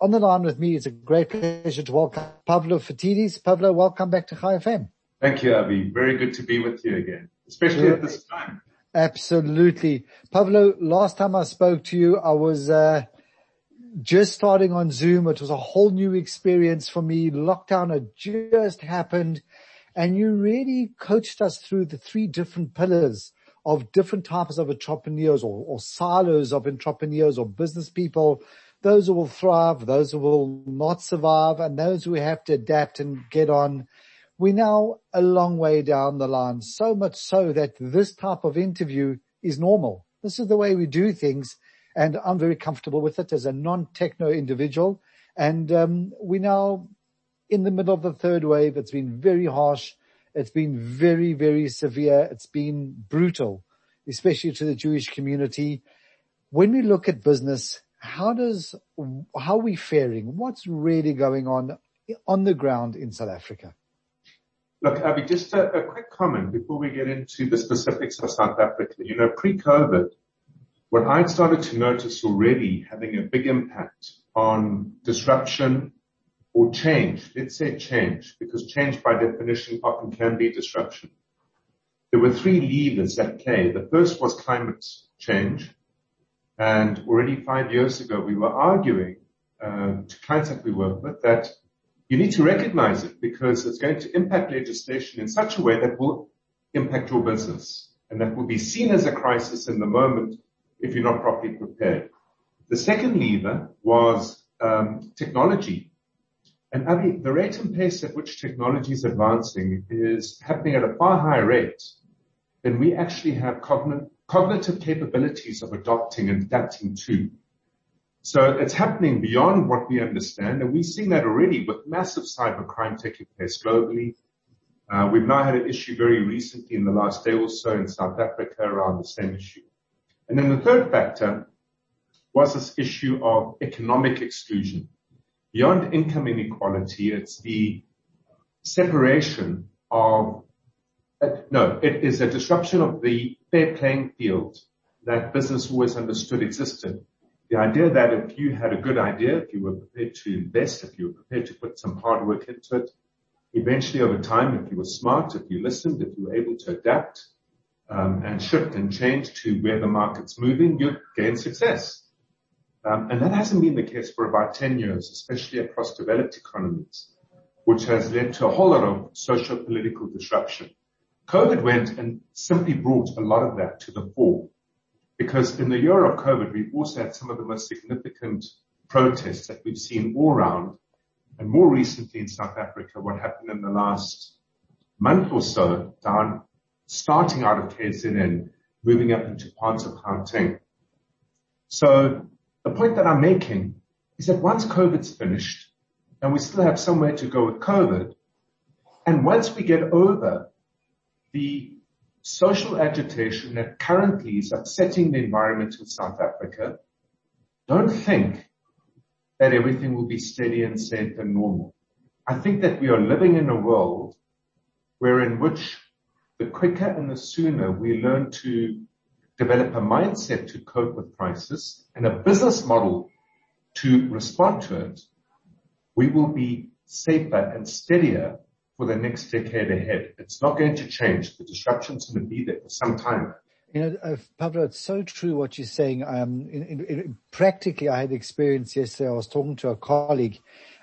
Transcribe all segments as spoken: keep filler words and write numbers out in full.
On the line with me, it's a great pleasure to welcome Pavlo Phitidis. Pavlo, welcome back to Chai F M. Thank you, Avi. Very good to be with you again, especially yeah. at this time. Absolutely. Pavlo, last time I spoke to you, I was uh, just starting on Zoom. It was a whole new experience for me. Lockdown had just happened, and you really coached us through the three different pillars of different types of entrepreneurs or, or silos of entrepreneurs or business people. Those who will thrive, those who will not survive, and those who have to adapt and get on. We're now a long way down the line, so much so that this type of interview is normal. This is the way we do things, and I'm very comfortable with it as a non-techno individual. And um, we're now in the middle of the third wave. It's been very harsh. It's been very, very severe. It's been brutal, especially to the Jewish community. When we look at business, How does, how are we faring? What's really going on on the ground in South Africa? Look, Abby, just a, a quick comment before we get into the specifics of South Africa. You know, pre-COVID, what I'd started to notice already having a big impact on disruption or change, let's say change, because change by definition often can be disruption. There were three levers at play. The first was climate change. And already five years ago, we were arguing uh, to clients that we work with that you need to recognize it because it's going to impact legislation in such a way that will impact your business. And that will be seen as a crisis in the moment if you're not properly prepared. The second lever was um, technology. And I mean, the rate and pace at which technology is advancing is happening at a far higher rate than we actually have cognitive cognitive capabilities of adopting and adapting to. So it's happening beyond what we understand, and we've seen that already with massive cybercrime taking place globally. Uh, we've now had an issue very recently in the last day or so in South Africa around the same issue. And then the third factor was this issue of economic exclusion. Beyond income inequality, it's the separation of No, it is a disruption of the fair playing field that business always understood existed. The idea that if you had a good idea, if you were prepared to invest, if you were prepared to put some hard work into it, eventually over time, if you were smart, if you listened, if you were able to adapt um, and shift and change to where the market's moving, you'd gain success. Um, and that hasn't been the case for about ten years, especially across developed economies, which has led to a whole lot of socio-political disruption. COVID went and simply brought a lot of that to the fore, because in the year of COVID, we've also had some of the most significant protests that we've seen all around, and more recently in South Africa, what happened in the last month or so, down, starting out of K Z N, moving up into parts of Gauteng. So the point that I'm making is that once COVID's finished, and we still have somewhere to go with COVID, and once we get over the social agitation that currently is upsetting the environment in South Africa, don't think that everything will be steady and safe and normal. I think that we are living in a world wherein which the quicker and the sooner we learn to develop a mindset to cope with crisis and a business model to respond to it, we will be safer and steadier for the next decade ahead. It's not going to change. The disruption's going to be there for some time. You know, uh, Pavlo, it's so true what you're saying. Um, in, in, in, practically, I had experience yesterday. I was talking to a colleague,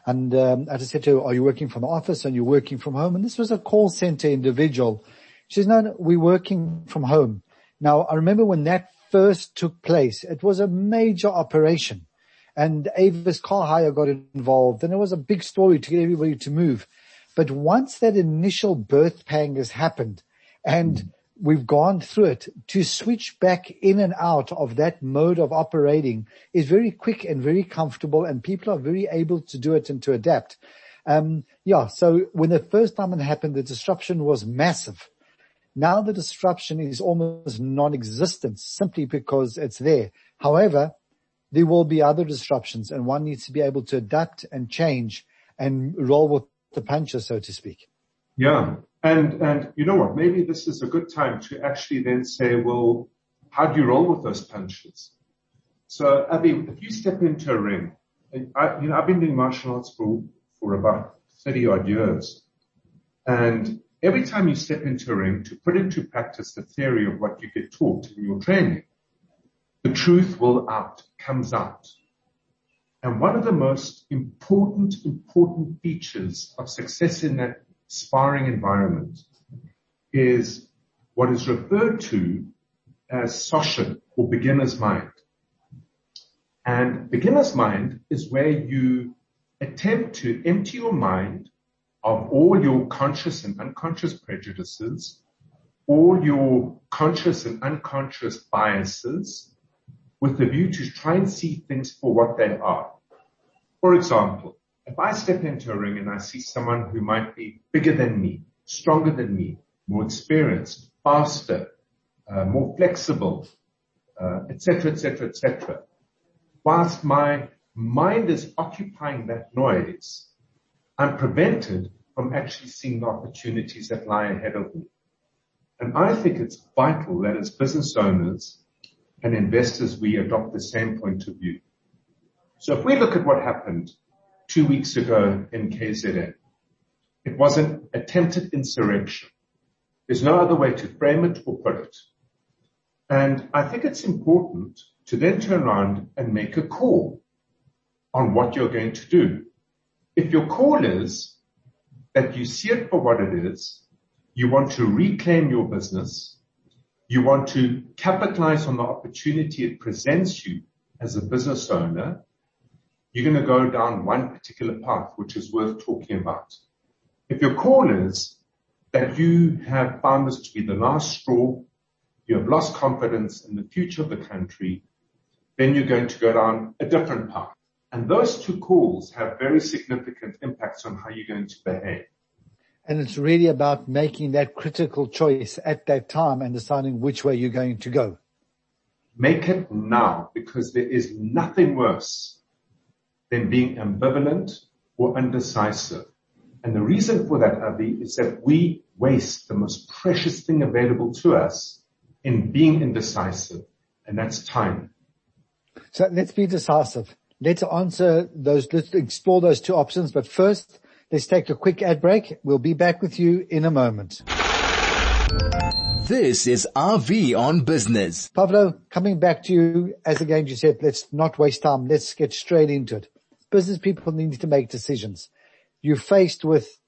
and um, I just said to her, are you working from the office and you're working from home? And this was a call center individual. She says, no, no, we're working from home. Now, I remember when that first took place, it was a major operation, and Avis Car Hire got involved, and it was a big story to get everybody to move. But once that initial birth pang has happened and we've gone through it, to switch back in and out of that mode of operating is very quick and very comfortable, and people are very able to do it and to adapt. Um, yeah, so when the first time it happened, the disruption was massive. Now the disruption is almost non-existent simply because it's there. However, there will be other disruptions and one needs to be able to adapt and change and roll with the punches, so to speak. Yeah. And, and you know what? Maybe this is a good time to actually then say, well, how do you roll with those punches? So, Abby, if you step into a ring, and I, you know, I've been doing martial arts for, for about thirty odd years. And every time you step into a ring to put into practice the theory of what you get taught in your training, the truth will out, comes out. And one of the most important, important features of success in that sparring environment is what is referred to as soshin, or beginner's mind. And beginner's mind is where you attempt to empty your mind of all your conscious and unconscious prejudices, all your conscious and unconscious biases, with the view to try and see things for what they are. For example, if I step into a ring and I see someone who might be bigger than me, stronger than me, more experienced, faster, uh, more flexible, uh, et cetera, et cetera, et cetera, whilst my mind is occupying that noise, I'm prevented from actually seeing the opportunities that lie ahead of me. And I think it's vital that as business owners and investors, we adopt the same point of view. So if we look at what happened two weeks ago in K Z N. It was an attempted insurrection. There's no other way to frame it or put it. And I think it's important to then turn around and make a call on what you're going to do. If your call is that you see it for what it is, you want to reclaim your business, you want to capitalize on the opportunity it presents you as a business owner, you're going to go down one particular path, which is worth talking about. If your call is that you have found this to be the last straw, you have lost confidence in the future of the country, then you're going to go down a different path. And those two calls have very significant impacts on how you're going to behave. And it's really about making that critical choice at that time and deciding which way you're going to go. Make it now, because there is nothing worse than being ambivalent or undecisive. And the reason for that, Avi, is that we waste the most precious thing available to us in being indecisive, and that's time. So let's be decisive. Let's answer those, let's explore those two options. But first, let's take a quick ad break. We'll be back with you in a moment. This is R V on Business. Pavlo, coming back to you, as again you said, let's not waste time. Let's get straight into it. Business people need to make decisions. You're faced with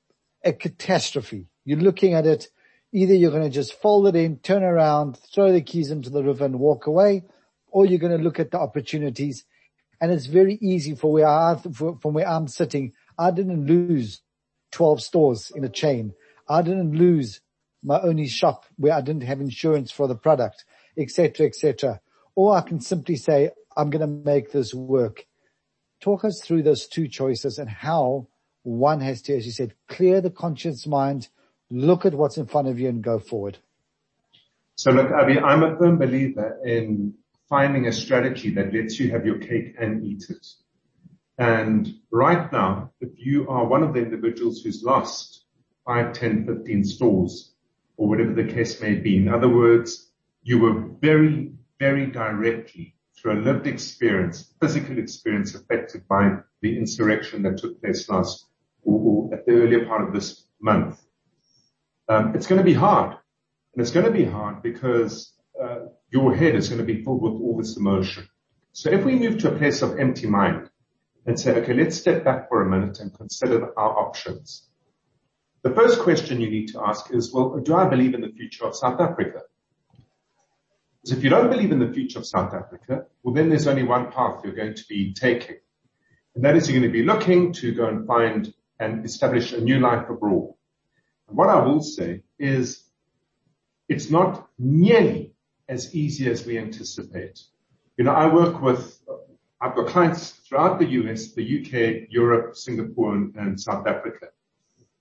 a catastrophe. You're looking at it. Either you're going to just fold it in, turn around, throw the keys into the river and walk away, or you're going to look at the opportunities. And it's very easy for where I, from where I'm sitting. I didn't lose twelve stores in a chain. I didn't lose my only shop where I didn't have insurance for the product, et cetera, et cetera. Or I can simply say, I'm going to make this work. Talk us through those two choices and how one has to, as you said, clear the conscious mind, look at what's in front of you and go forward. So look, Abby, I'm a firm believer in finding a strategy that lets you have your cake and eat it. And right now, if you are one of the individuals who's lost five, ten, fifteen stores, or whatever the case may be. In other words, you were very, very directly through a lived experience, physical experience affected by the insurrection that took place last or, or at the earlier part of this month. Um, it's going to be hard. And it's going to be hard because uh, your head is going to be filled with all this emotion. So if we move to a place of empty mind and say, okay, let's step back for a minute and consider our options. The first question you need to ask is, well, do I believe in the future of South Africa? Because if you don't believe in the future of South Africa, well, then there's only one path you're going to be taking. And that is you're going to be looking to go and find and establish a new life abroad. And what I will say is it's not nearly as easy as we anticipate. You know, I work with, I've got clients throughout the U S, the U K, Europe, Singapore, and, and South Africa.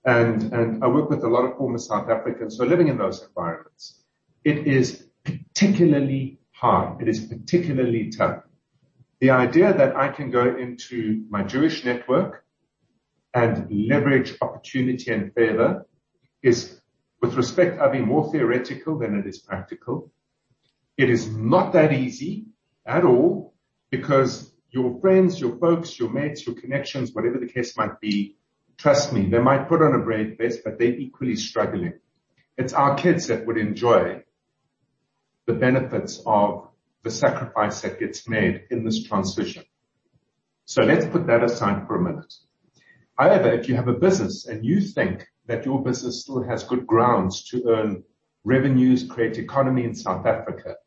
And, and I work with a lot of former South Africans who are living in those environments. It is particularly hard. It is particularly tough. The idea that I can go into my Jewish network and leverage opportunity and favor is, with respect, I mean, more theoretical than it is practical. It is not that easy at all, because your friends, your folks, your mates, your connections, whatever the case might be, trust me, they might put on a brave face, but they're equally struggling. It's our kids that would enjoy the benefits of the sacrifice that gets made in this transition. So let's put that aside for a minute. However, if you have a business and you think that your business still has good grounds to earn revenues, create economy in South Africa,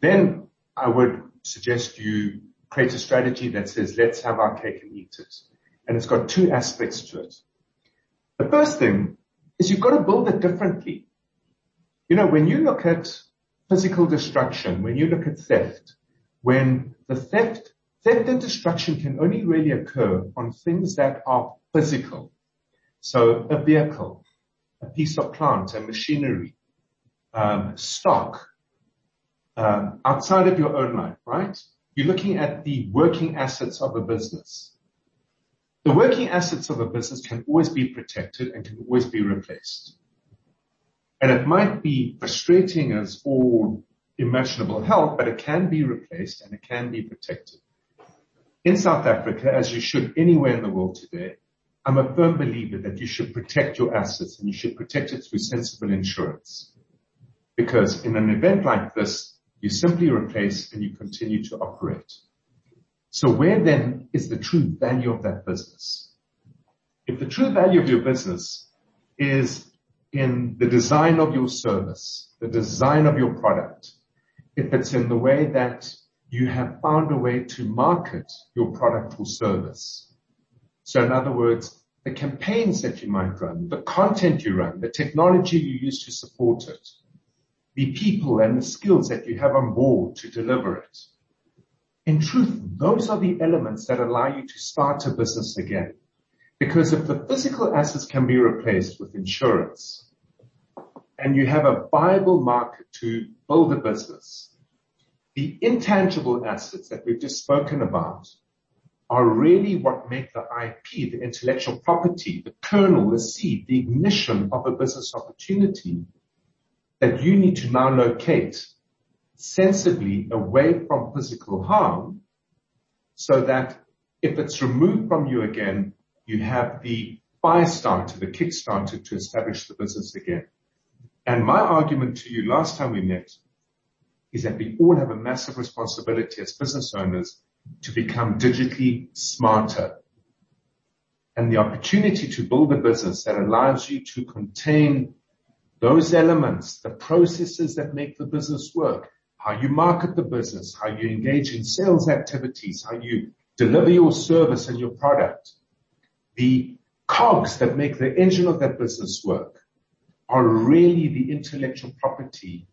then I would suggest you create a strategy that says, let's have our cake and eat it. And it's got two aspects to it. The first thing is you've got to build it differently. You know, when you look at physical destruction, when you look at theft, when the theft, theft and destruction can only really occur on things that are physical. So a vehicle, a piece of plant, a machinery, um, stock, um, outside of your own life, right? You're looking at the working assets of a business. The working assets of a business can always be protected and can always be replaced. And it might be frustrating as all imaginable hell, but it can be replaced and it can be protected. In South Africa, as you should anywhere in the world today, I'm a firm believer that you should protect your assets, and you should protect it through sensible insurance. Because in an event like this, you simply replace and you continue to operate. So where then is the true value of that business? If the true value of your business is in the design of your service, the design of your product, if it's in the way that you have found a way to market your product or service. So in other words, the campaigns that you might run, the content you run, the technology you use to support it, the people and the skills that you have on board to deliver it. In truth, those are the elements that allow you to start a business again. Because if the physical assets can be replaced with insurance and you have a viable market to build a business, the intangible assets that we've just spoken about are really what make the I P, the intellectual property, the kernel, the seed, the ignition of a business opportunity that you need to now locate sensibly away from physical harm, so that if it's removed from you again, you have the fire starter, the kickstarter to establish the business again. And my argument to you last time we met is that we all have a massive responsibility as business owners to become digitally smarter. And the opportunity to build a business that allows you to contain those elements, the processes that make the business work, how you market the business, how you engage in sales activities, how you deliver your service and your product, the cogs that make the engine of that business work are really the intellectual property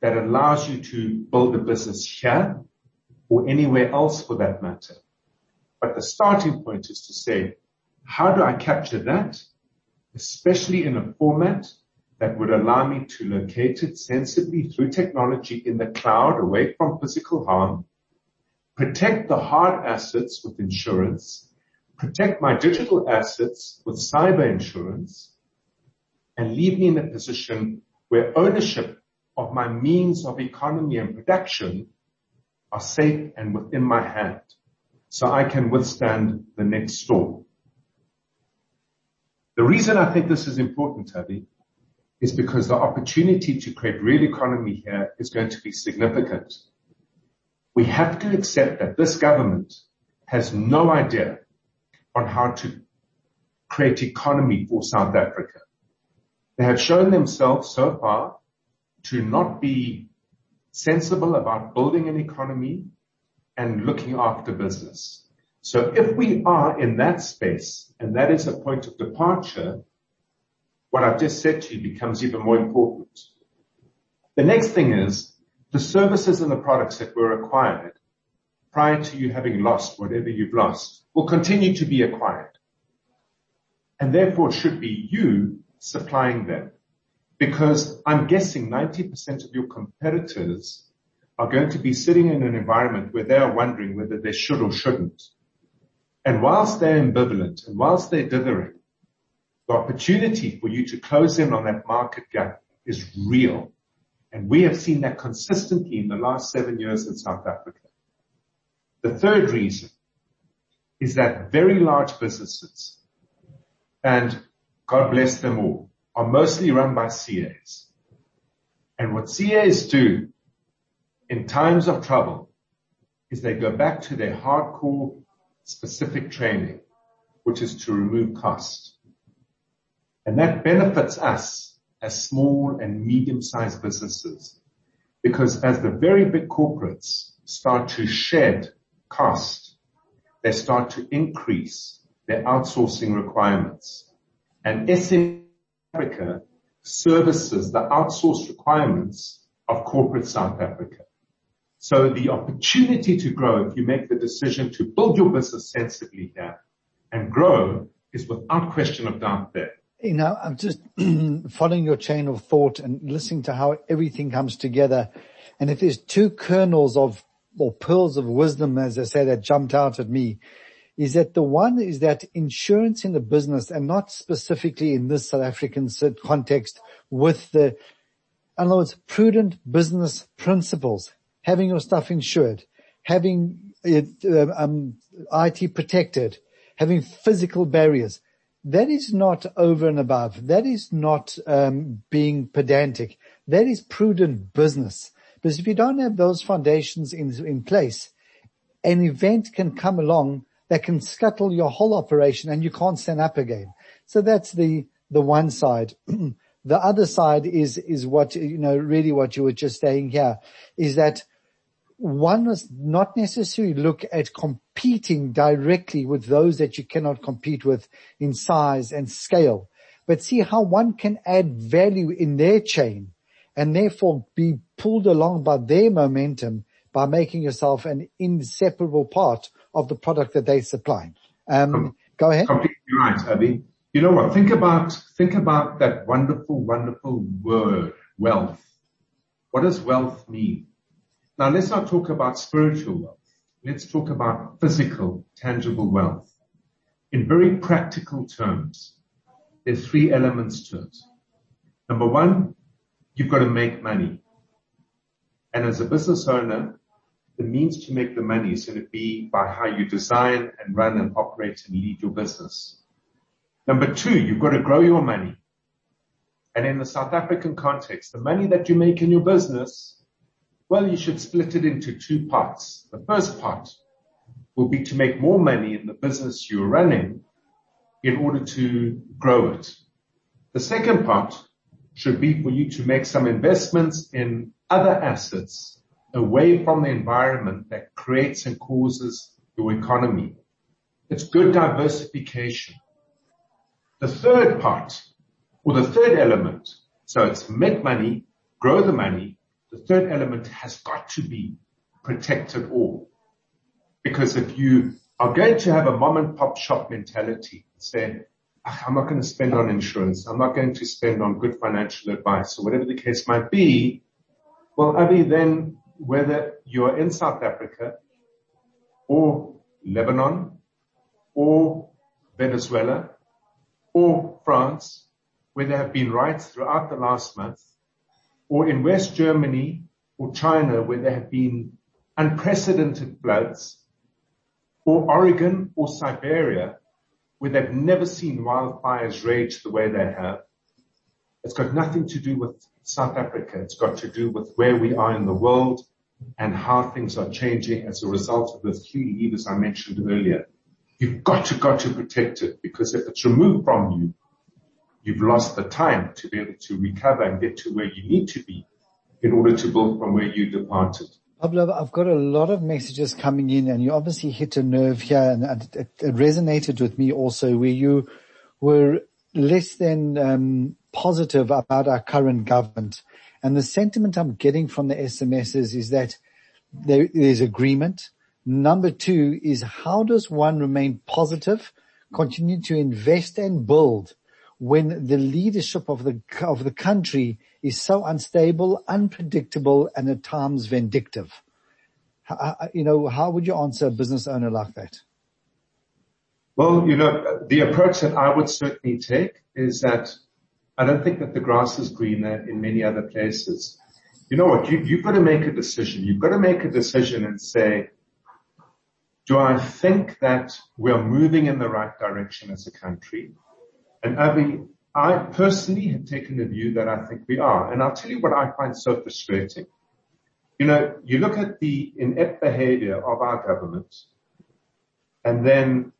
that allows you to build a business here or anywhere else for that matter. But the starting point is to say, how do I capture that, especially in a format that would allow me to locate it sensibly through technology in the cloud, away from physical harm, protect the hard assets with insurance, protect my digital assets with cyber insurance, and leave me in a position where ownership of my means of economy and production are safe and within my hand, so I can withstand the next storm. The reason I think this is important, Tavi, is because the opportunity to create real economy here is going to be significant. We have to accept that this government has no idea on how to create economy for South Africa. They have shown themselves so far to not be sensible about building an economy and looking after business. So if we are in that space, and that is a point of departure, what I've just said to you becomes even more important. The next thing is the services and the products that were acquired prior to you having lost whatever you've lost will continue to be acquired. And therefore it should be you supplying them. Because I'm guessing ninety percent of your competitors are going to be sitting in an environment where they are wondering whether they should or shouldn't. And whilst they're ambivalent and whilst they're dithering, the opportunity for you to close in on that market gap is real. And we have seen that consistently in the last seven years in South Africa. The third reason is that very large businesses, and God bless them all, are mostly run by C As. And what C As do in times of trouble is they go back to their hardcore specific training, which is to remove cost. And that benefits us as small and medium-sized businesses, because as the very big corporates start to shed cost, they start to increase their outsourcing requirements. And S M E Africa services the outsourced requirements of corporate South Africa. So the opportunity to grow, if you make the decision to build your business sensibly here and grow, is without question of doubt there. You know, I'm just following your chain of thought and listening to how everything comes together. And if there's two kernels of, or pearls of wisdom, as I say, that jumped out at me, is that the one is that insurance in the business, and not specifically in this South African context, with the, in other words, prudent business principles, having your stuff insured, having it, um, I T protected, having physical barriers. That is not over and above. That is not um, being pedantic. That is prudent business. Because if you don't have those foundations in, in place, an event can come along that can scuttle your whole operation and you can't stand up again. So that's the, the one side. The other side is, is what, you know, really what you were just saying here is that one must not necessarily look at competing directly with those that you cannot compete with in size and scale, but see how one can add value in their chain and therefore be pulled along by their momentum by making yourself an inseparable part of the product that they supply. Um, go ahead. Completely right, Abby. You know what? Think about think about that wonderful, wonderful word, wealth. What does wealth mean? Now, let's not talk about spiritual wealth. Let's talk about physical, tangible wealth. In very practical terms, there's three elements to it. Number one, you've got to make money. And as a business owner, the means to make the money is going to be by how you design and run and operate and lead your business. Number two, you've got to grow your money. And in the South African context, the money that you make in your business, well, you should split it into two parts. The first part will be to make more money in the business you're running in order to grow it. The second part should be for you to make some investments in other assets away from the environment that creates and causes your economy. It's good diversification. The third part, or the third element, so it's make money, grow the money. The third element has got to be protect it all. Because if you are going to have a mom and pop shop mentality, say, I'm not going to spend on insurance, I'm not going to spend on good financial advice, or whatever the case might be, well, Abby, then whether you're in South Africa or Lebanon or Venezuela or France, where there have been riots throughout the last month, or in West Germany or China, where there have been unprecedented floods, or Oregon or Siberia, where they've never seen wildfires rage the way they have, it's got nothing to do with South Africa. It's got to do with where we are in the world and how things are changing as a result of the three levers I mentioned earlier. You've got to, got to protect it, because if it's removed from you, you've lost the time to be able to recover and get to where you need to be in order to build from where you departed. Pablo, I've got a lot of messages coming in, and you obviously hit a nerve here, and it resonated with me also, where you were less than um positive about our current government. And the sentiment I'm getting from the S M Ses is that there, there's agreement, Number two is, how does one remain positive, continue to invest and build when the leadership of the of the country is so unstable, unpredictable, and at times vindictive? How, you know, how would you answer a business owner like that? Well, you know, the approach that I would certainly take is that I don't think that the grass is greener in many other places. You know what? You, you've got to make a decision. You've got to make a decision and say, do I think that we're moving in the right direction as a country? And Avi, I personally have taken the view that I think we are. And I'll tell you what I find so frustrating. You know, you look at the inept behavior of our government, and then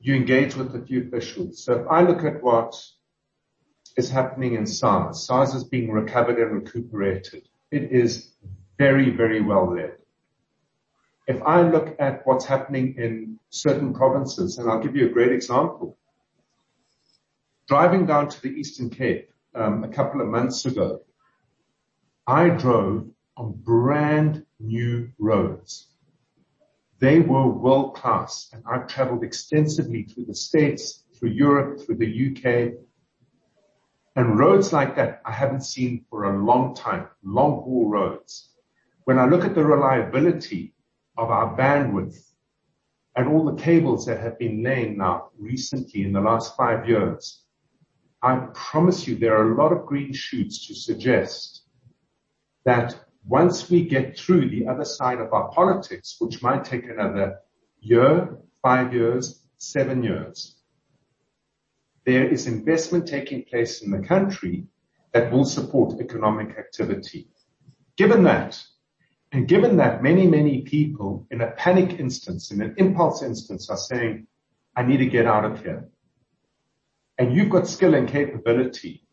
you engage with a few officials. So if I look at what is happening in SARS, SARS is being recovered and recuperated. It is very, very well led. If I look at what's happening in certain provinces, and I'll give you a great example. Driving down to the Eastern Cape um, a couple of months ago, I drove on brand new roads. They were world class, and I've traveled extensively through the States, through Europe, through the U K, and roads like that I haven't seen for a long time, long haul roads. When I look at the reliability of our bandwidth and all the cables that have been laying now recently in the last five years, I promise you there are a lot of green shoots to suggest that once we get through the other side of our politics, which might take another year, five years, seven years, there is investment taking place in the country that will support economic activity. Given that, and given that many, many people in a panic instance, in an impulse instance, are saying, I need to get out of here. And you've got skill and capability.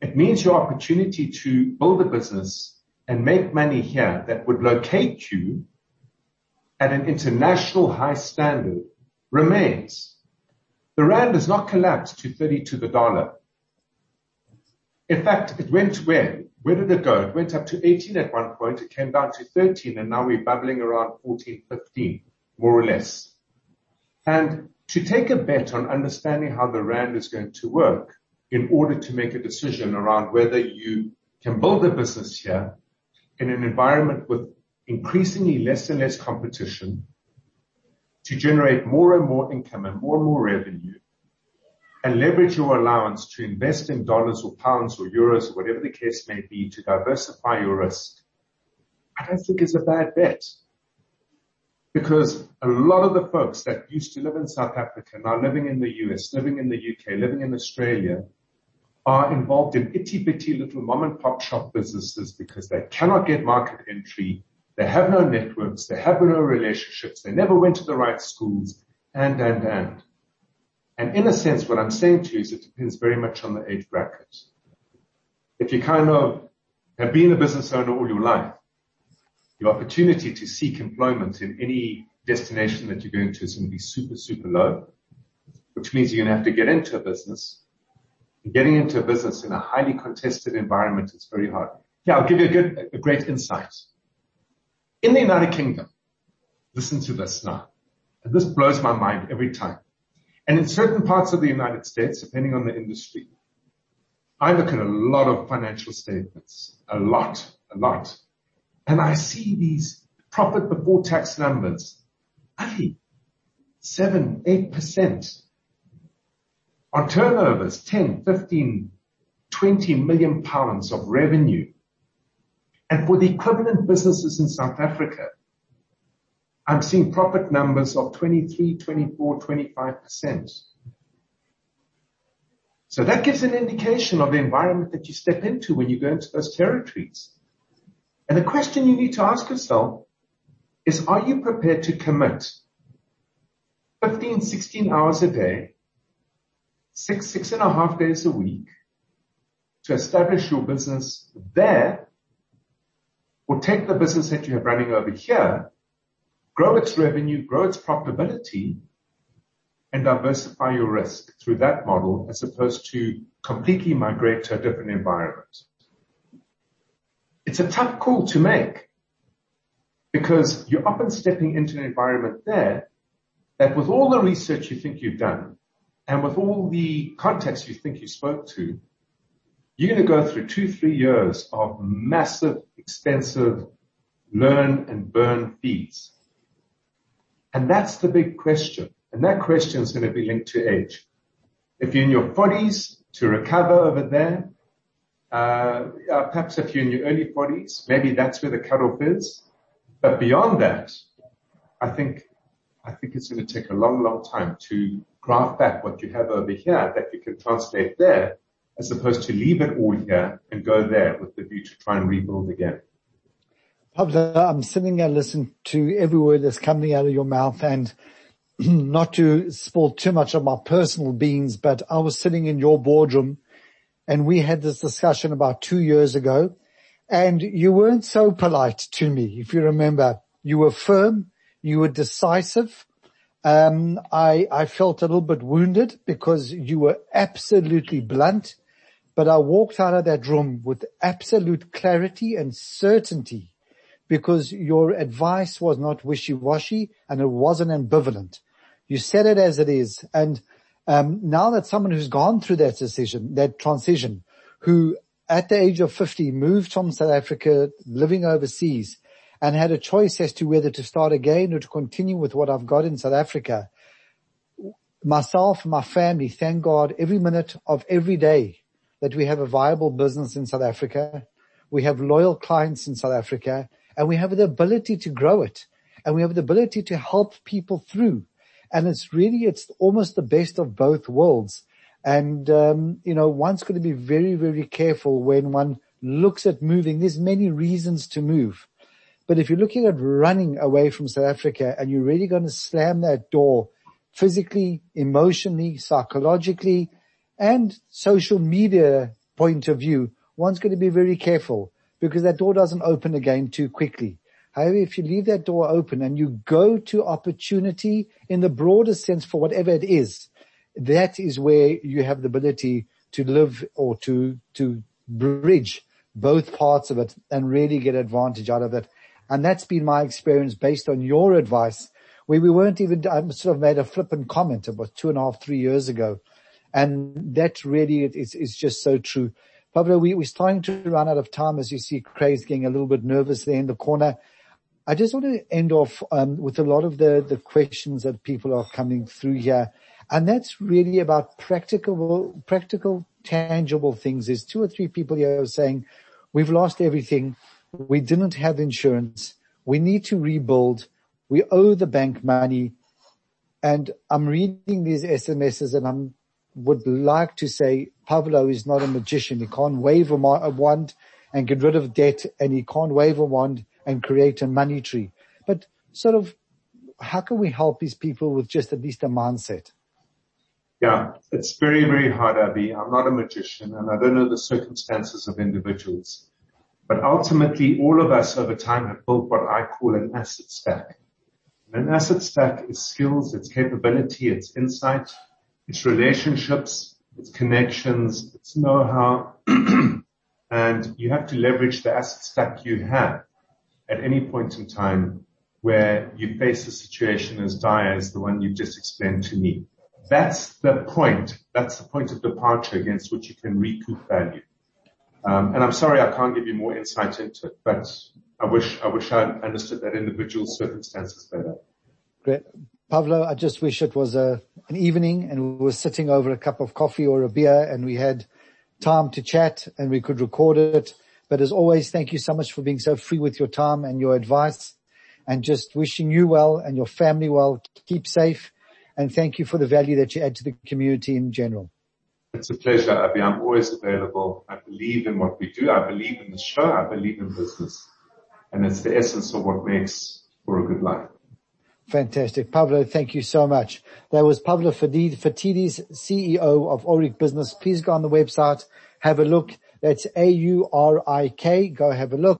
It means your opportunity to build a business and make money here that would locate you at an international high standard remains. The rand has not collapsed to thirty to the dollar. In fact, it went where? Where did it go? It went up to eighteen at one point. It came down to thirteen, and now we're bubbling around fourteen, fifteen, more or less. And to take a bet on understanding how the rand is going to work in order to make a decision around whether you can build a business here in an environment with increasingly less and less competition, to generate more and more income and more and more revenue, and leverage your allowance to invest in dollars or pounds or euros or whatever the case may be to diversify your risk, I don't think is a bad bet. Because a lot of the folks that used to live in South Africa, now living in the U S, living in the U K, living in Australia, are involved in itty-bitty little mom-and-pop shop businesses because they cannot get market entry, they have no networks, they have no relationships, they never went to the right schools, and, and, and. And in a sense, what I'm saying to you is it depends very much on the age bracket. If you kind of have been a business owner all your life, your opportunity to seek employment in any destination that you're going to is going to be super, super low, which means you're going to have to get into a business. And getting into a business in a highly contested environment is very hard. Yeah, I'll give you a, good, a great insight. In the United Kingdom, listen to this now. And this blows my mind every time. And in certain parts of the United States, depending on the industry, I look at a lot of financial statements, a lot, a lot. And I see these profit before tax numbers, Ali, seven, eight percent. On turnovers, ten, fifteen, twenty million pounds of revenue. And for the equivalent businesses in South Africa, I'm seeing profit numbers of twenty-three, twenty-four, twenty-five percent. So that gives an indication of the environment that you step into when you go into those territories. And the question you need to ask yourself is, are you prepared to commit fifteen, sixteen hours a day, six, six and a half days a week to establish your business there, or take the business that you have running over here, grow its revenue, grow its profitability, and diversify your risk through that model as opposed to completely migrate to a different environment? It's a tough call to make. because you're often stepping into an environment there that with all the research you think you've done and with all the contacts you think you spoke to, you're going to go through two, three years of massive, expensive learn and burn fees. And that's the big question. And that question is going to be linked to age. If you're in your forties, to recover over there, uh, perhaps if you're in your early forties, maybe that's where the cutoff is. But beyond that, I think, I think it's going to take a long, long time to graph back what you have over here that you can translate there, as opposed to leave it all here and go there with the view to try and rebuild again. Pavlo, I'm sitting here listening to every word that's coming out of your mouth, and not to spill too much of my personal beans, but I was sitting in your boardroom and we had this discussion about two years ago, and you weren't so polite to me, if you remember. You were firm, you were decisive. Um, I, I felt a little bit wounded because you were absolutely blunt, but I walked out of that room with absolute clarity and certainty because your advice was not wishy-washy and it wasn't ambivalent. You said it as it is. And um, now that someone who's gone through that decision, that transition, who at the age of fifty moved from South Africa, living overseas, and had a choice as to whether to start again or to continue with what I've got in South Africa, myself, my family, thank God, every minute of every day that we have a viable business in South Africa, we have loyal clients in South Africa, and we have the ability to grow it, and we have the ability to help people through. And it's really, it's almost the best of both worlds. And, um, you know, one's got to be very, very careful when one looks at moving. There's many reasons to move. But if you're looking at running away from South Africa and you're really going to slam that door physically, emotionally, psychologically, and social media point of view, one's going to be very careful, because that door doesn't open again too quickly. However, if you leave that door open and you go to opportunity in the broader sense for whatever it is, that is where you have the ability to live or to to bridge both parts of it and really get advantage out of it. And that's been my experience based on your advice, where we weren't even, I sort of made a flippant comment about two and a half, three years ago. And that really is, is just so true. Pavlo, we, we're starting to run out of time, as you see Craig's getting a little bit nervous there in the corner. I just want to end off um, with a lot of the, the questions that people are coming through here. And that's really about practical, practical, tangible things. There's two or three people here saying, we've lost everything. We didn't have insurance. We need to rebuild. We owe the bank money. And I'm reading these S M Ses and I'm would like to say Pavlo is not a magician. He can't wave a, ma- a wand and get rid of debt, and he can't wave a wand and create a money tree. But sort of, how can we help these people with just at least a mindset? Yeah, it's very, very hard, Abby. I'm not a magician, and I don't know the circumstances of individuals. But ultimately, all of us over time have built what I call an asset stack. And an asset stack is skills, it's capability, it's insight, it's relationships, it's connections, it's know-how, and you have to leverage the asset stack you have at any point in time where you face a situation as dire as the one you've just explained to me. That's the point. That's the point of departure against which you can recoup value. Um, and I'm sorry I can't give you more insight into it, but I wish I wish I understood that individual circumstances better. Great. Pavlo, I just wish it was a, an evening and we were sitting over a cup of coffee or a beer and we had time to chat and we could record it. But as always, thank you so much for being so free with your time and your advice, and just wishing you well and your family well. Keep safe, and thank you for the value that you add to the community in general. It's a pleasure, Abby. I'm always available. I believe in what we do. I believe in the show. I believe in business. And it's the essence of what makes for a good life. Fantastic. Pavlo, thank you so much. That was Pavlo Phitidis, C E O of Aurik Business. Please go on the website, have a look. That's A U R I K. Go have a look.